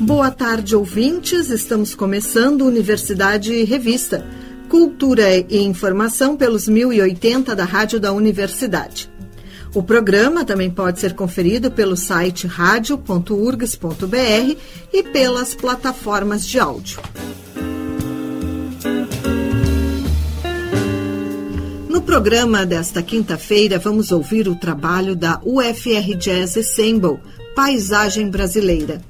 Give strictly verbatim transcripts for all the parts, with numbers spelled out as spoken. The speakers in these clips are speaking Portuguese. Boa tarde, ouvintes. Estamos começando Universidade Revista, Cultura e Informação pelos mil e oitenta da Rádio da Universidade. O programa também pode ser conferido pelo site rádio ponto u r g s ponto b r e pelas plataformas de áudio. No programa desta quinta-feira, vamos ouvir o trabalho da U F R Jazz Ensemble, Paisagem Brasileira.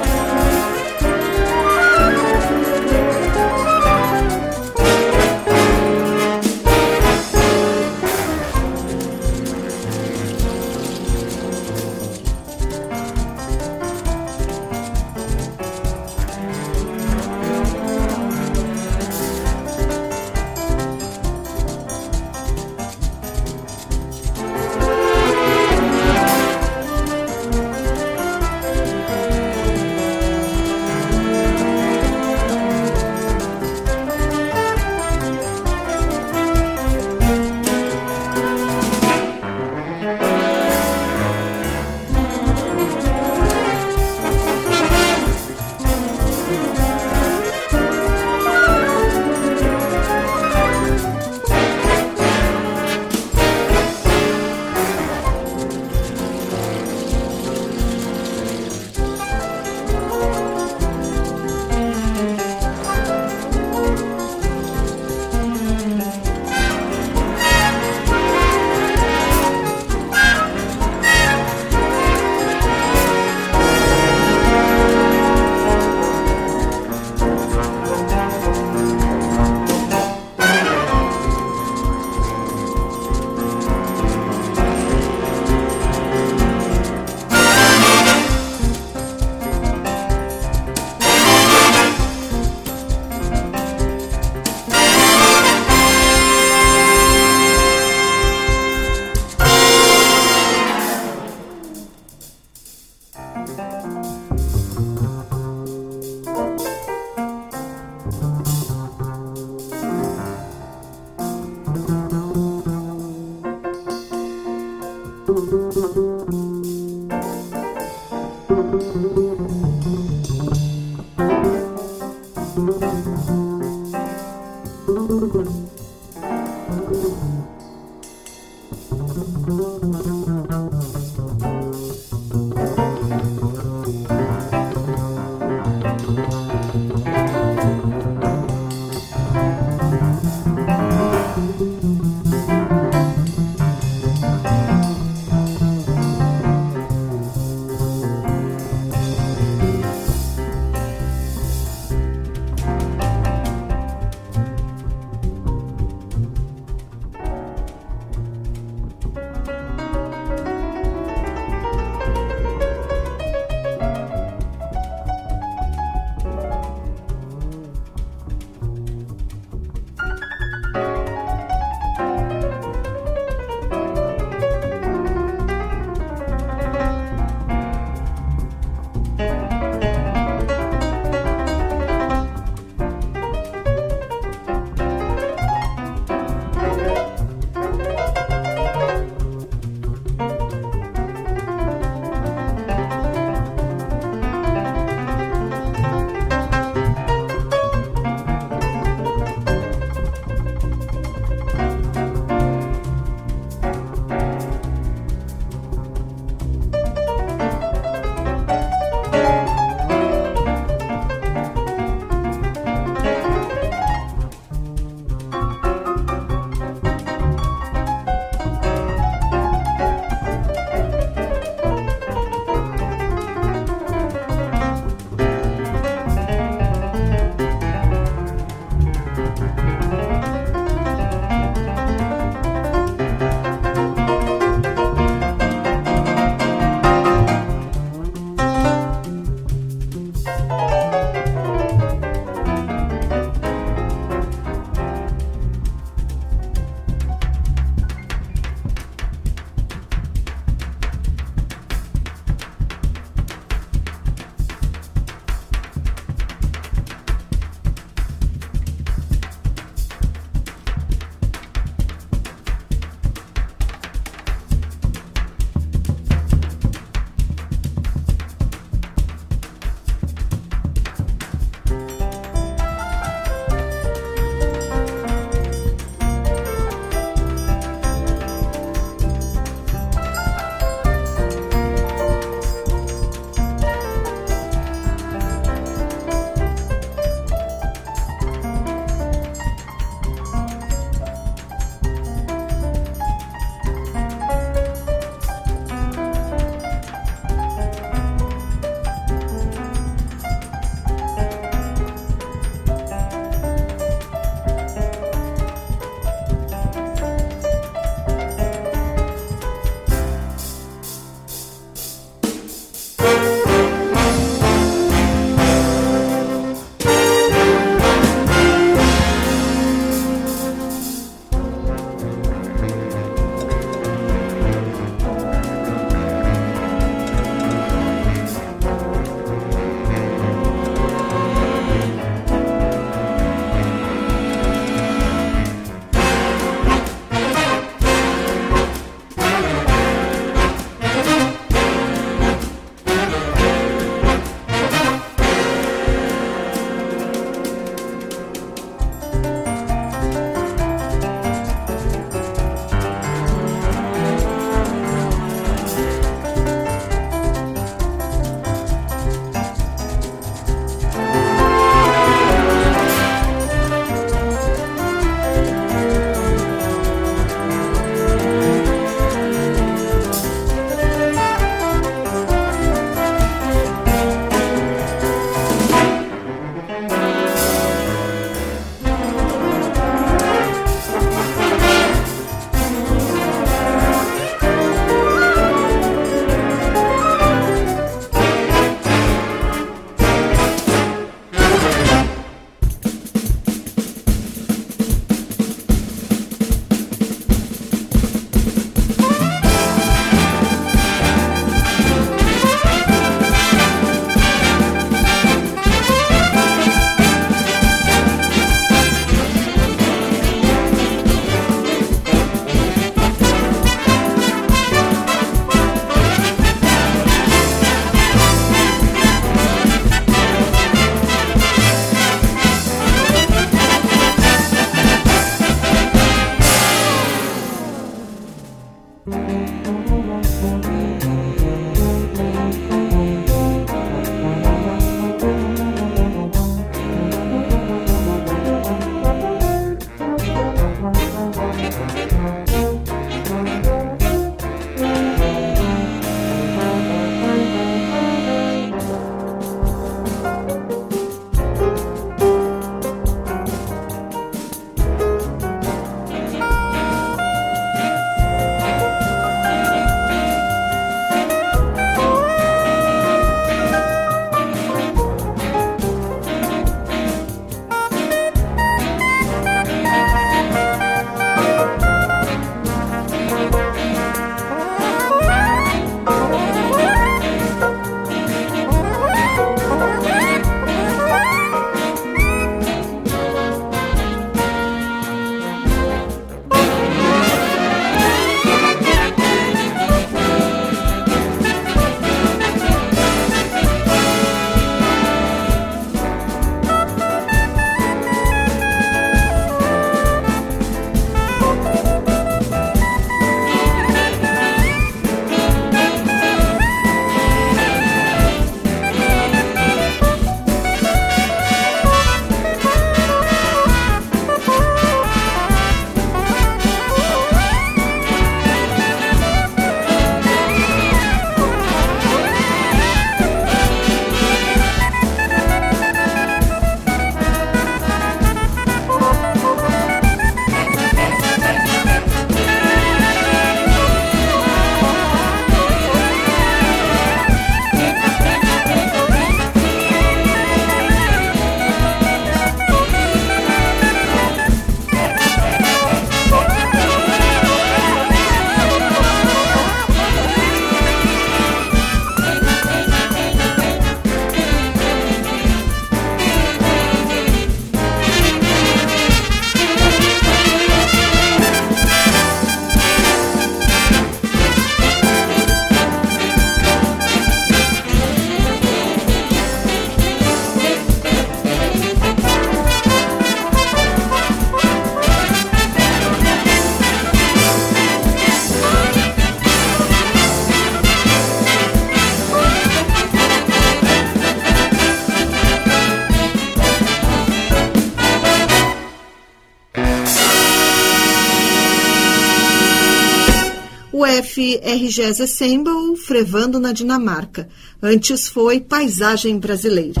U F R Jazz Ensemble, Frevando na Dinamarca. Antes foi Paisagem Brasileira.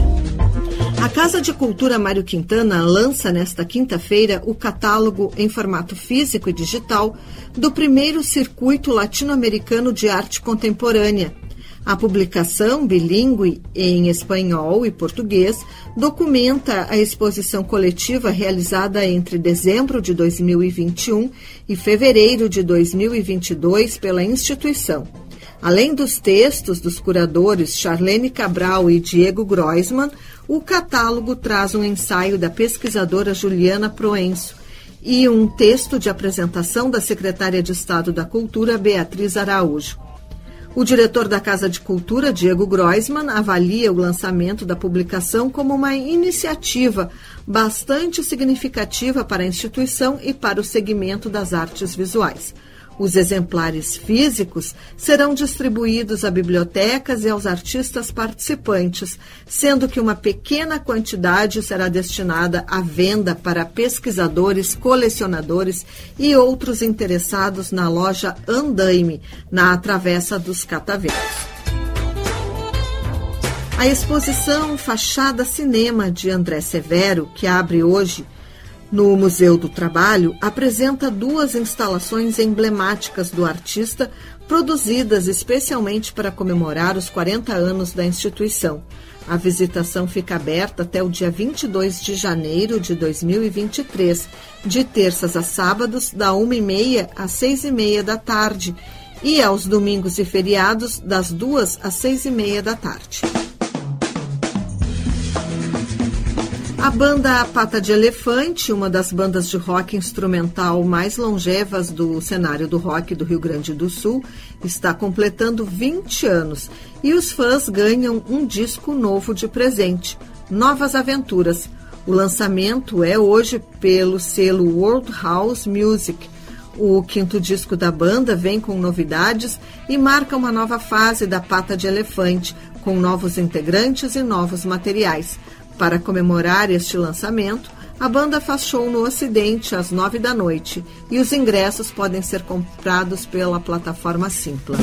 A Casa de Cultura Mário Quintana lança nesta quinta-feira o catálogo em formato físico e digital do primeiro Circuito Latino-Americano de Arte Contemporânea. A publicação, bilíngue em espanhol e português, documenta a exposição coletiva realizada entre dezembro de dois mil e vinte e um e fevereiro de dois mil e vinte e dois pela instituição. Além dos textos dos curadores Charlene Cabral e Diego Groisman, o catálogo traz um ensaio da pesquisadora Juliana Proenço e um texto de apresentação da secretária de Estado da Cultura, Beatriz Araújo. O diretor da Casa de Cultura, Diego Groisman, avalia o lançamento da publicação como uma iniciativa bastante significativa para a instituição e para o segmento das artes visuais. Os exemplares físicos serão distribuídos a bibliotecas e aos artistas participantes, sendo que uma pequena quantidade será destinada à venda para pesquisadores, colecionadores e outros interessados na loja Andaime, na Travessa dos Cataventos. A exposição Fachada Cinema, de André Severo, que abre hoje no Museu do Trabalho, apresenta duas instalações emblemáticas do artista, produzidas especialmente para comemorar os quarenta anos da instituição. A visitação fica aberta até o dia vinte e dois de janeiro de dois mil e vinte e três, de terças a sábados, da uma e meia às seis e meia da tarde, e aos domingos e feriados, das duas às seis e meia da tarde. A banda Pata de Elefante, uma das bandas de rock instrumental mais longevas do cenário do rock do Rio Grande do Sul, está completando vinte anos e os fãs ganham um disco novo de presente, Novas Aventuras. O lançamento é hoje pelo selo World House Music. O quinto disco da banda vem com novidades e marca uma nova fase da Pata de Elefante, com novos integrantes e novos materiais. Para comemorar este lançamento, a banda faz show no Ocidente às nove da noite e os ingressos podem ser comprados pela plataforma Sympla.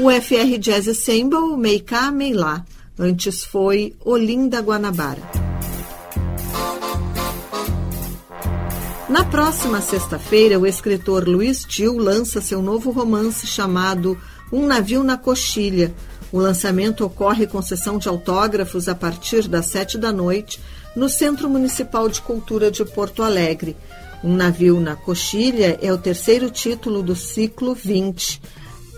O U F R Jazz Ensemble, Meiká, Meilá. Antes foi Olinda Guanabara. Na próxima sexta-feira, o escritor Luiz Gil lança seu novo romance chamado Um Navio na Coxilha. O lançamento ocorre com sessão de autógrafos a partir das sete da noite no Centro Municipal de Cultura de Porto Alegre. Um Navio na Coxilha é o terceiro título do ciclo vinte.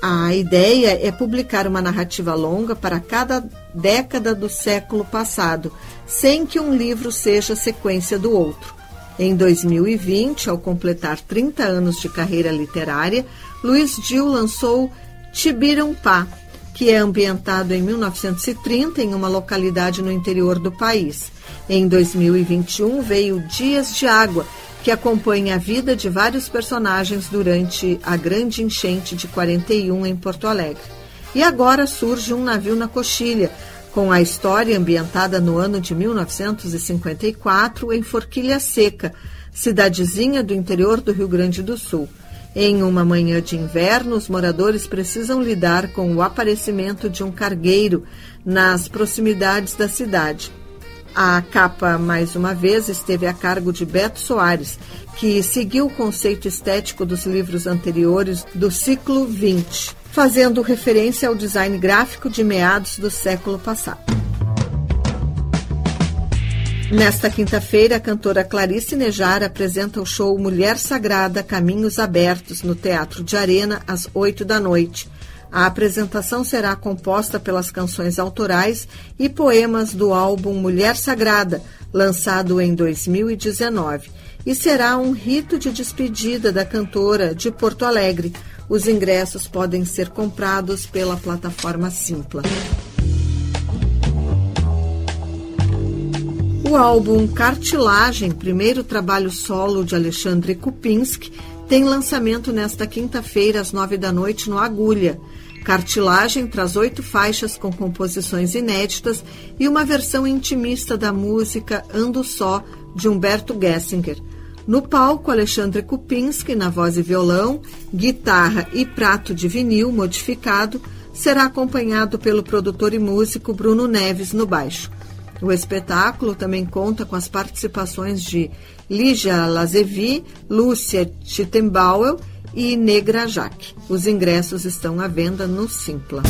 A ideia é publicar uma narrativa longa para cada década do século passado, sem que um livro seja sequência do outro. Em dois mil e vinte, ao completar trinta anos de carreira literária, Luiz Gil lançou Tibirumpá, que é ambientado em mil novecentos e trinta em uma localidade no interior do país. Em dois mil e vinte e um veio Dias de Água, que acompanha a vida de vários personagens durante a grande enchente de quarenta e um em Porto Alegre. E agora surge Um Navio na Coxilha, com a história ambientada no ano de mil novecentos e cinquenta e quatro em Forquilha Seca, cidadezinha do interior do Rio Grande do Sul. Em uma manhã de inverno, os moradores precisam lidar com o aparecimento de um cargueiro nas proximidades da cidade. A capa, mais uma vez, esteve a cargo de Beto Soares, que seguiu o conceito estético dos livros anteriores do ciclo vinte, fazendo referência ao design gráfico de meados do século passado. Nesta quinta-feira, a cantora Clarice Nejar apresenta o show Mulher Sagrada, Caminhos Abertos, no Teatro de Arena, às oito da noite. A apresentação será composta pelas canções autorais e poemas do álbum Mulher Sagrada, lançado em dois mil e dezenove, e será um rito de despedida da cantora de Porto Alegre. Os ingressos podem ser comprados pela plataforma Sympla. O álbum Cartilagem, primeiro trabalho solo de Alexandre Kupinski, tem lançamento nesta quinta-feira às nove da noite no Agulha. Cartilagem traz oito faixas com composições inéditas e uma versão intimista da música Ando Só, de Humberto Gessinger. No palco, Alexandre Kupinski, na voz e violão, guitarra e prato de vinil modificado, será acompanhado pelo produtor e músico Bruno Neves no baixo. O espetáculo também conta com as participações de Lígia Lazevi, Lúcia Tittenbauer e Negra Jaque. Os ingressos estão à venda no Sympla.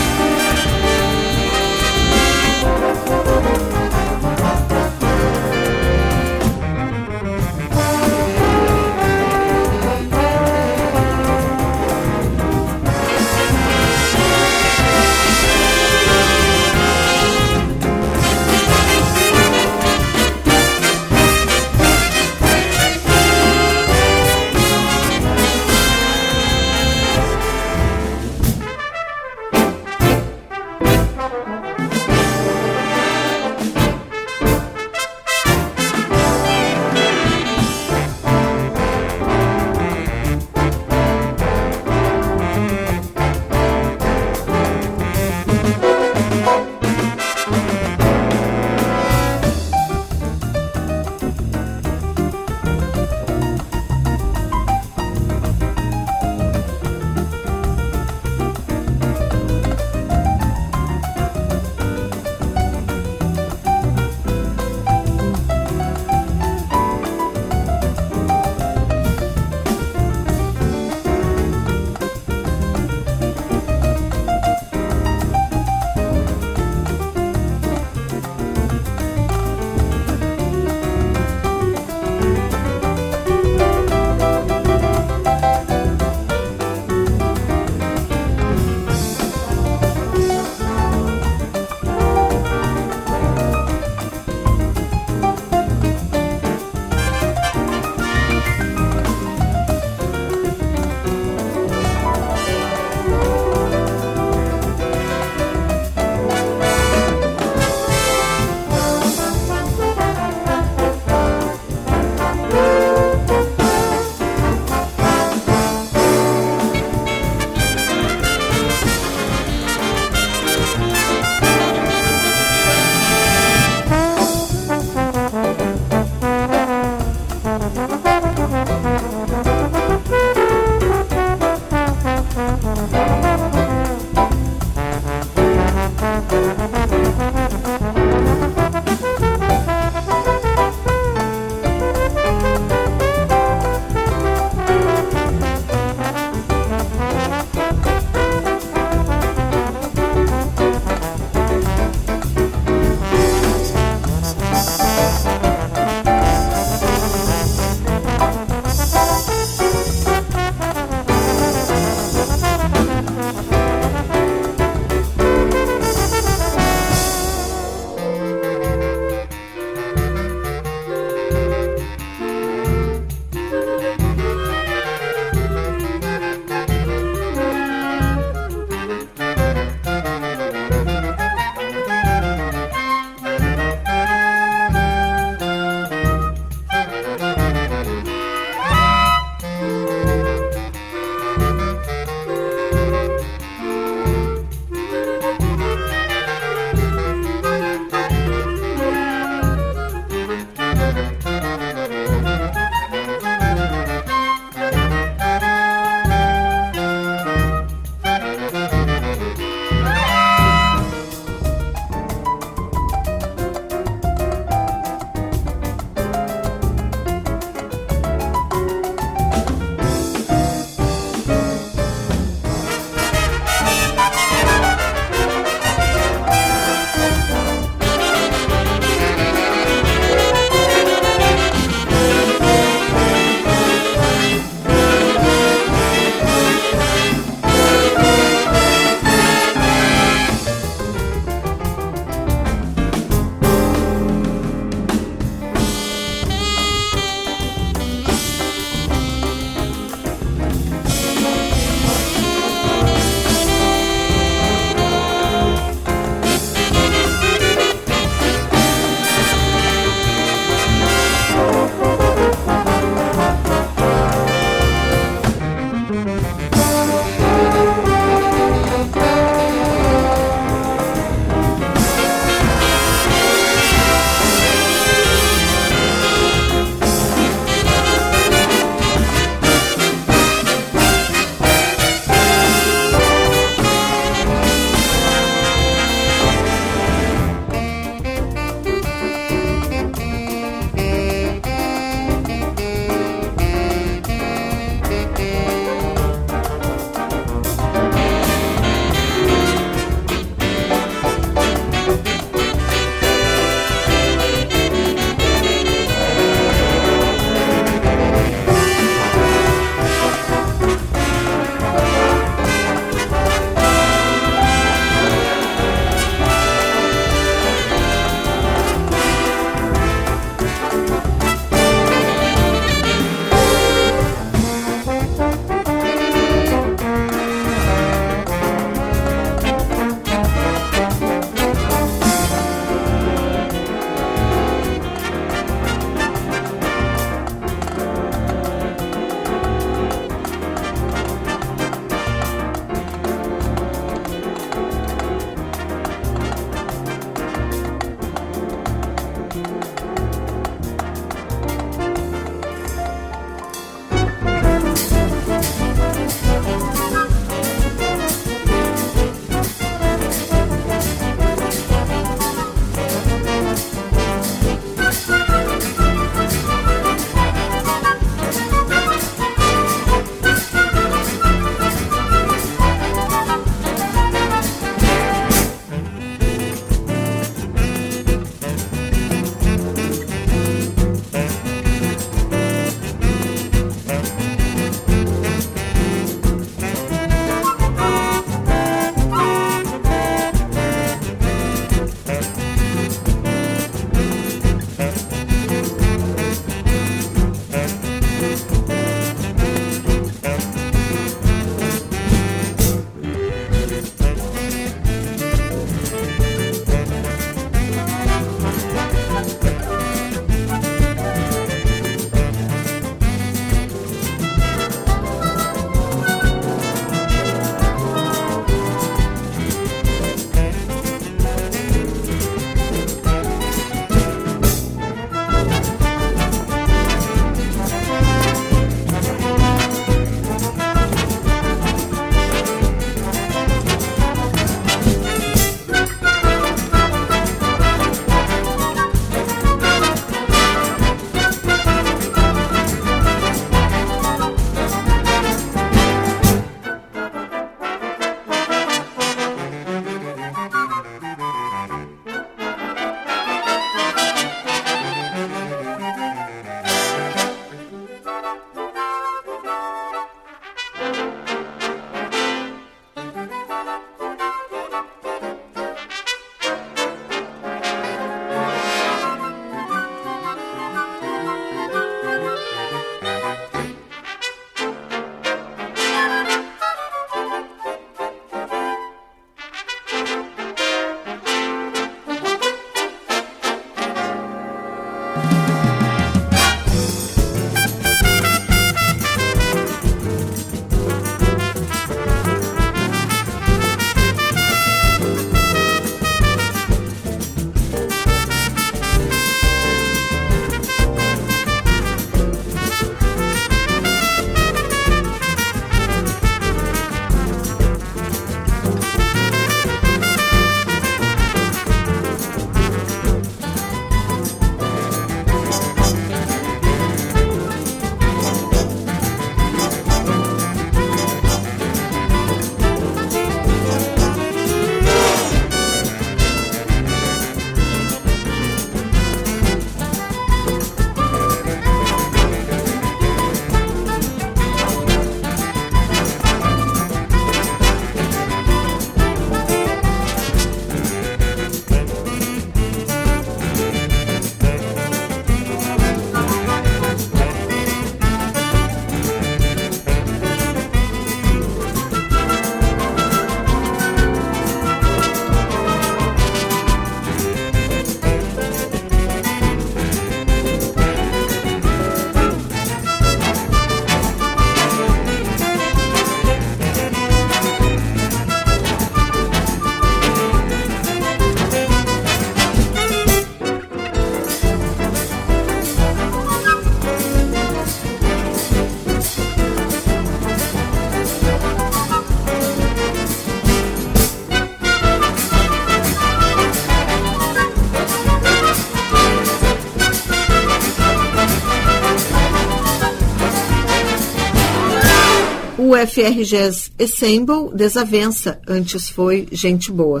U F R Jazz Ensemble, Desavença, antes foi Gente Boa.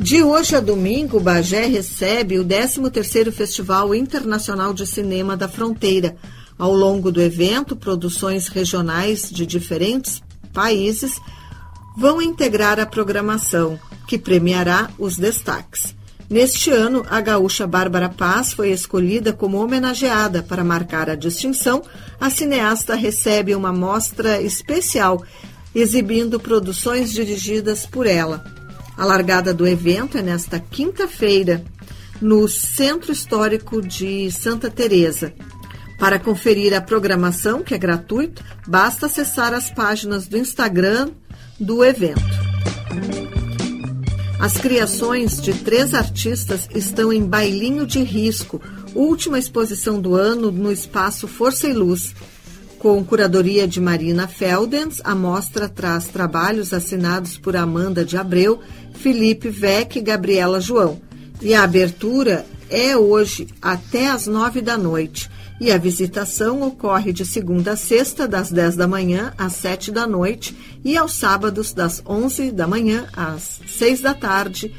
De hoje a domingo, Bagé recebe o décimo terceiro Festival Internacional de Cinema da Fronteira. Ao longo do evento, produções regionais de diferentes países vão integrar a programação, que premiará os destaques. Neste ano, a gaúcha Bárbara Paz foi escolhida como homenageada para marcar a distinção. A cineasta recebe uma mostra especial, exibindo produções dirigidas por ela. A largada do evento é nesta quinta-feira, no Centro Histórico de Santa Teresa. Para conferir a programação, que é gratuita, basta acessar as páginas do Instagram do evento. As criações de três artistas estão em Bailinho de Risco, última exposição do ano no espaço Força e Luz. Com curadoria de Marina Feldens, a mostra traz trabalhos assinados por Amanda de Abreu, Felipe Vec e Gabriela João. E a abertura é hoje até às nove da noite. E a visitação ocorre de segunda a sexta, das dez da manhã às sete da noite, e aos sábados, das onze da manhã às seis da tarde,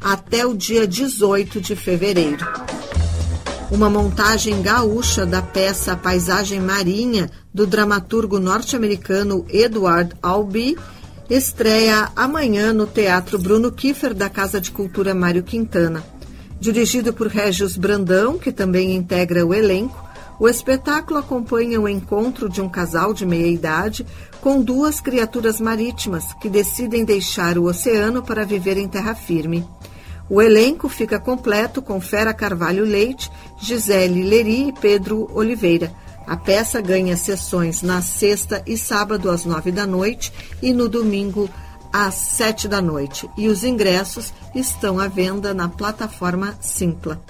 até o dia dezoito de fevereiro. Uma montagem gaúcha da peça Paisagem Marinha, do dramaturgo norte-americano Edward Albee, estreia amanhã no Teatro Bruno Kiefer, da Casa de Cultura Mário Quintana. Dirigido por Régios Brandão, que também integra o elenco, o espetáculo acompanha o encontro de um casal de meia-idade com duas criaturas marítimas que decidem deixar o oceano para viver em terra firme. O elenco fica completo com Fera Carvalho Leite, Gisele Leri e Pedro Oliveira. A peça ganha sessões na sexta e sábado às nove da noite e no domingo às sete da noite. E os ingressos estão à venda na plataforma Sympla.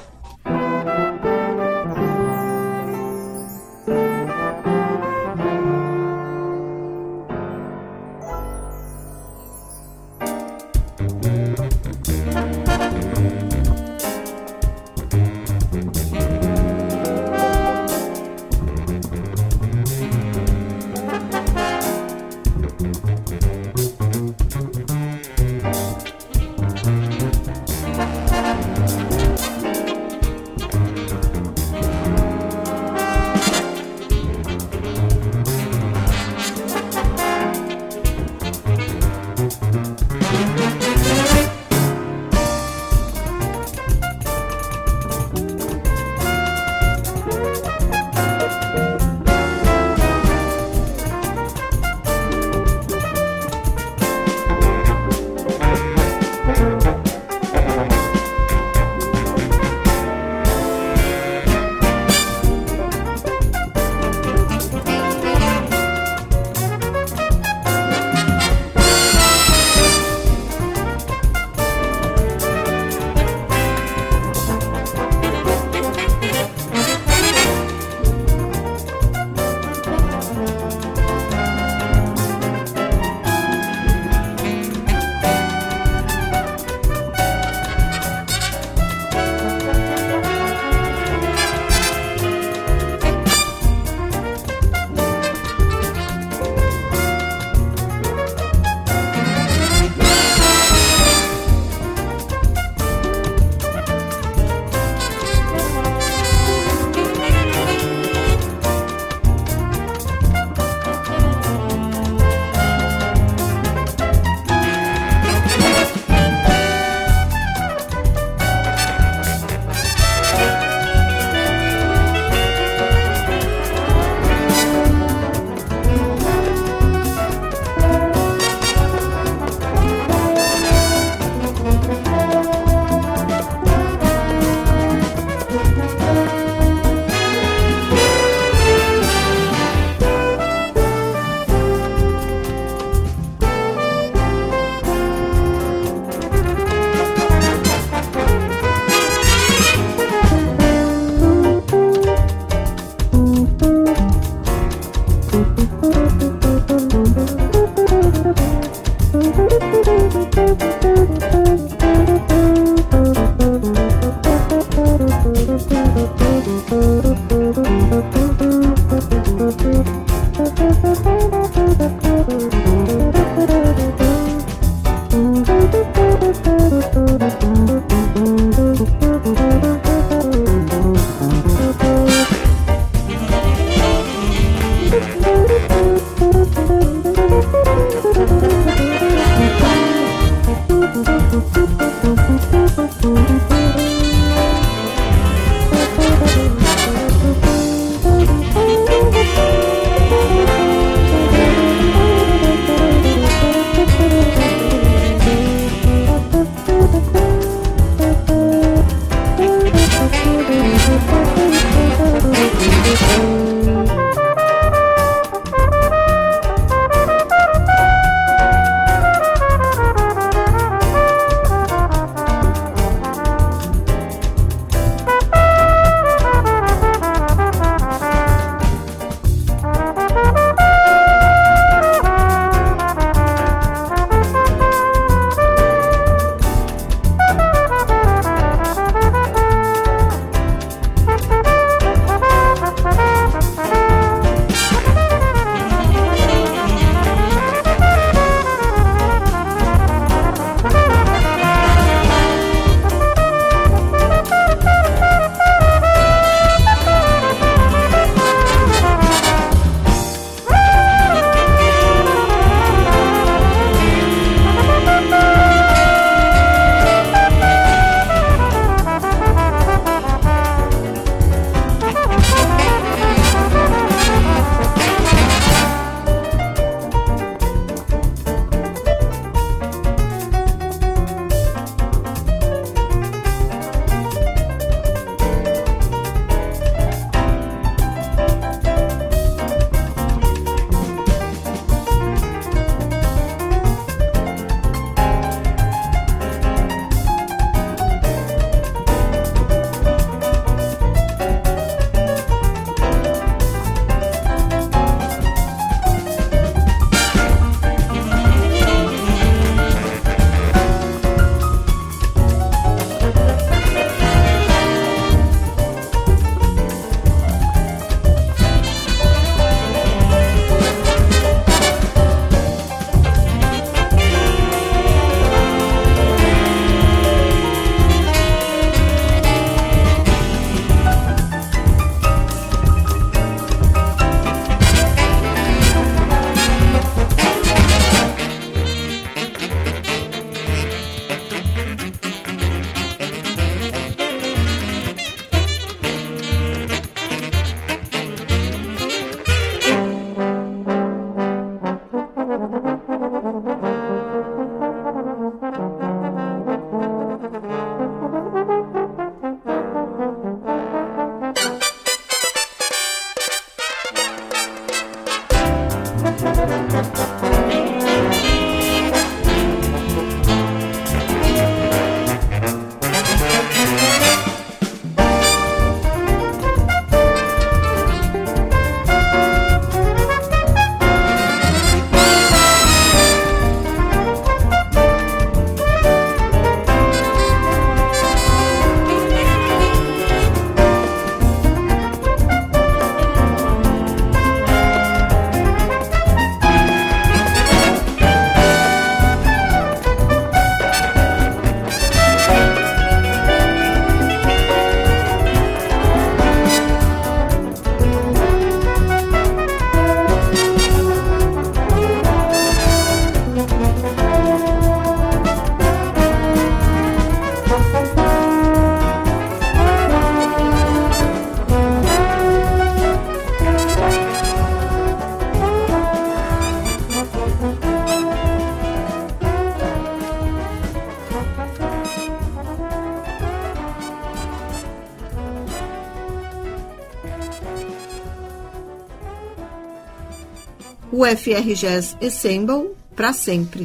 U F R Jazz Ensemble para sempre.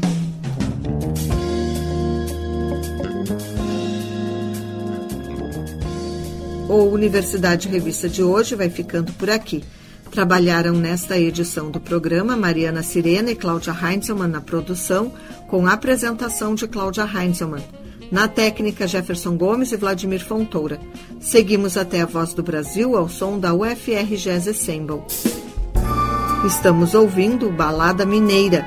O Universidade Revista de hoje vai ficando por aqui. Trabalharam nesta edição do programa Mariana Sirena e Cláudia Heinzelmann na produção, com a apresentação de Cláudia Heinzelmann. Na técnica, Jefferson Gomes e Vladimir Fontoura. Seguimos até a Voz do Brasil ao som da U F R Jazz Ensemble. Estamos ouvindo Balada Mineira.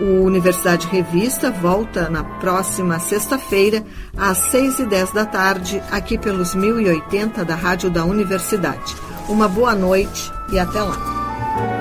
O Universidade Revista volta na próxima sexta-feira, às seis e dez da tarde, aqui pelos mil e oitenta da Rádio da Universidade. Uma boa noite e até lá.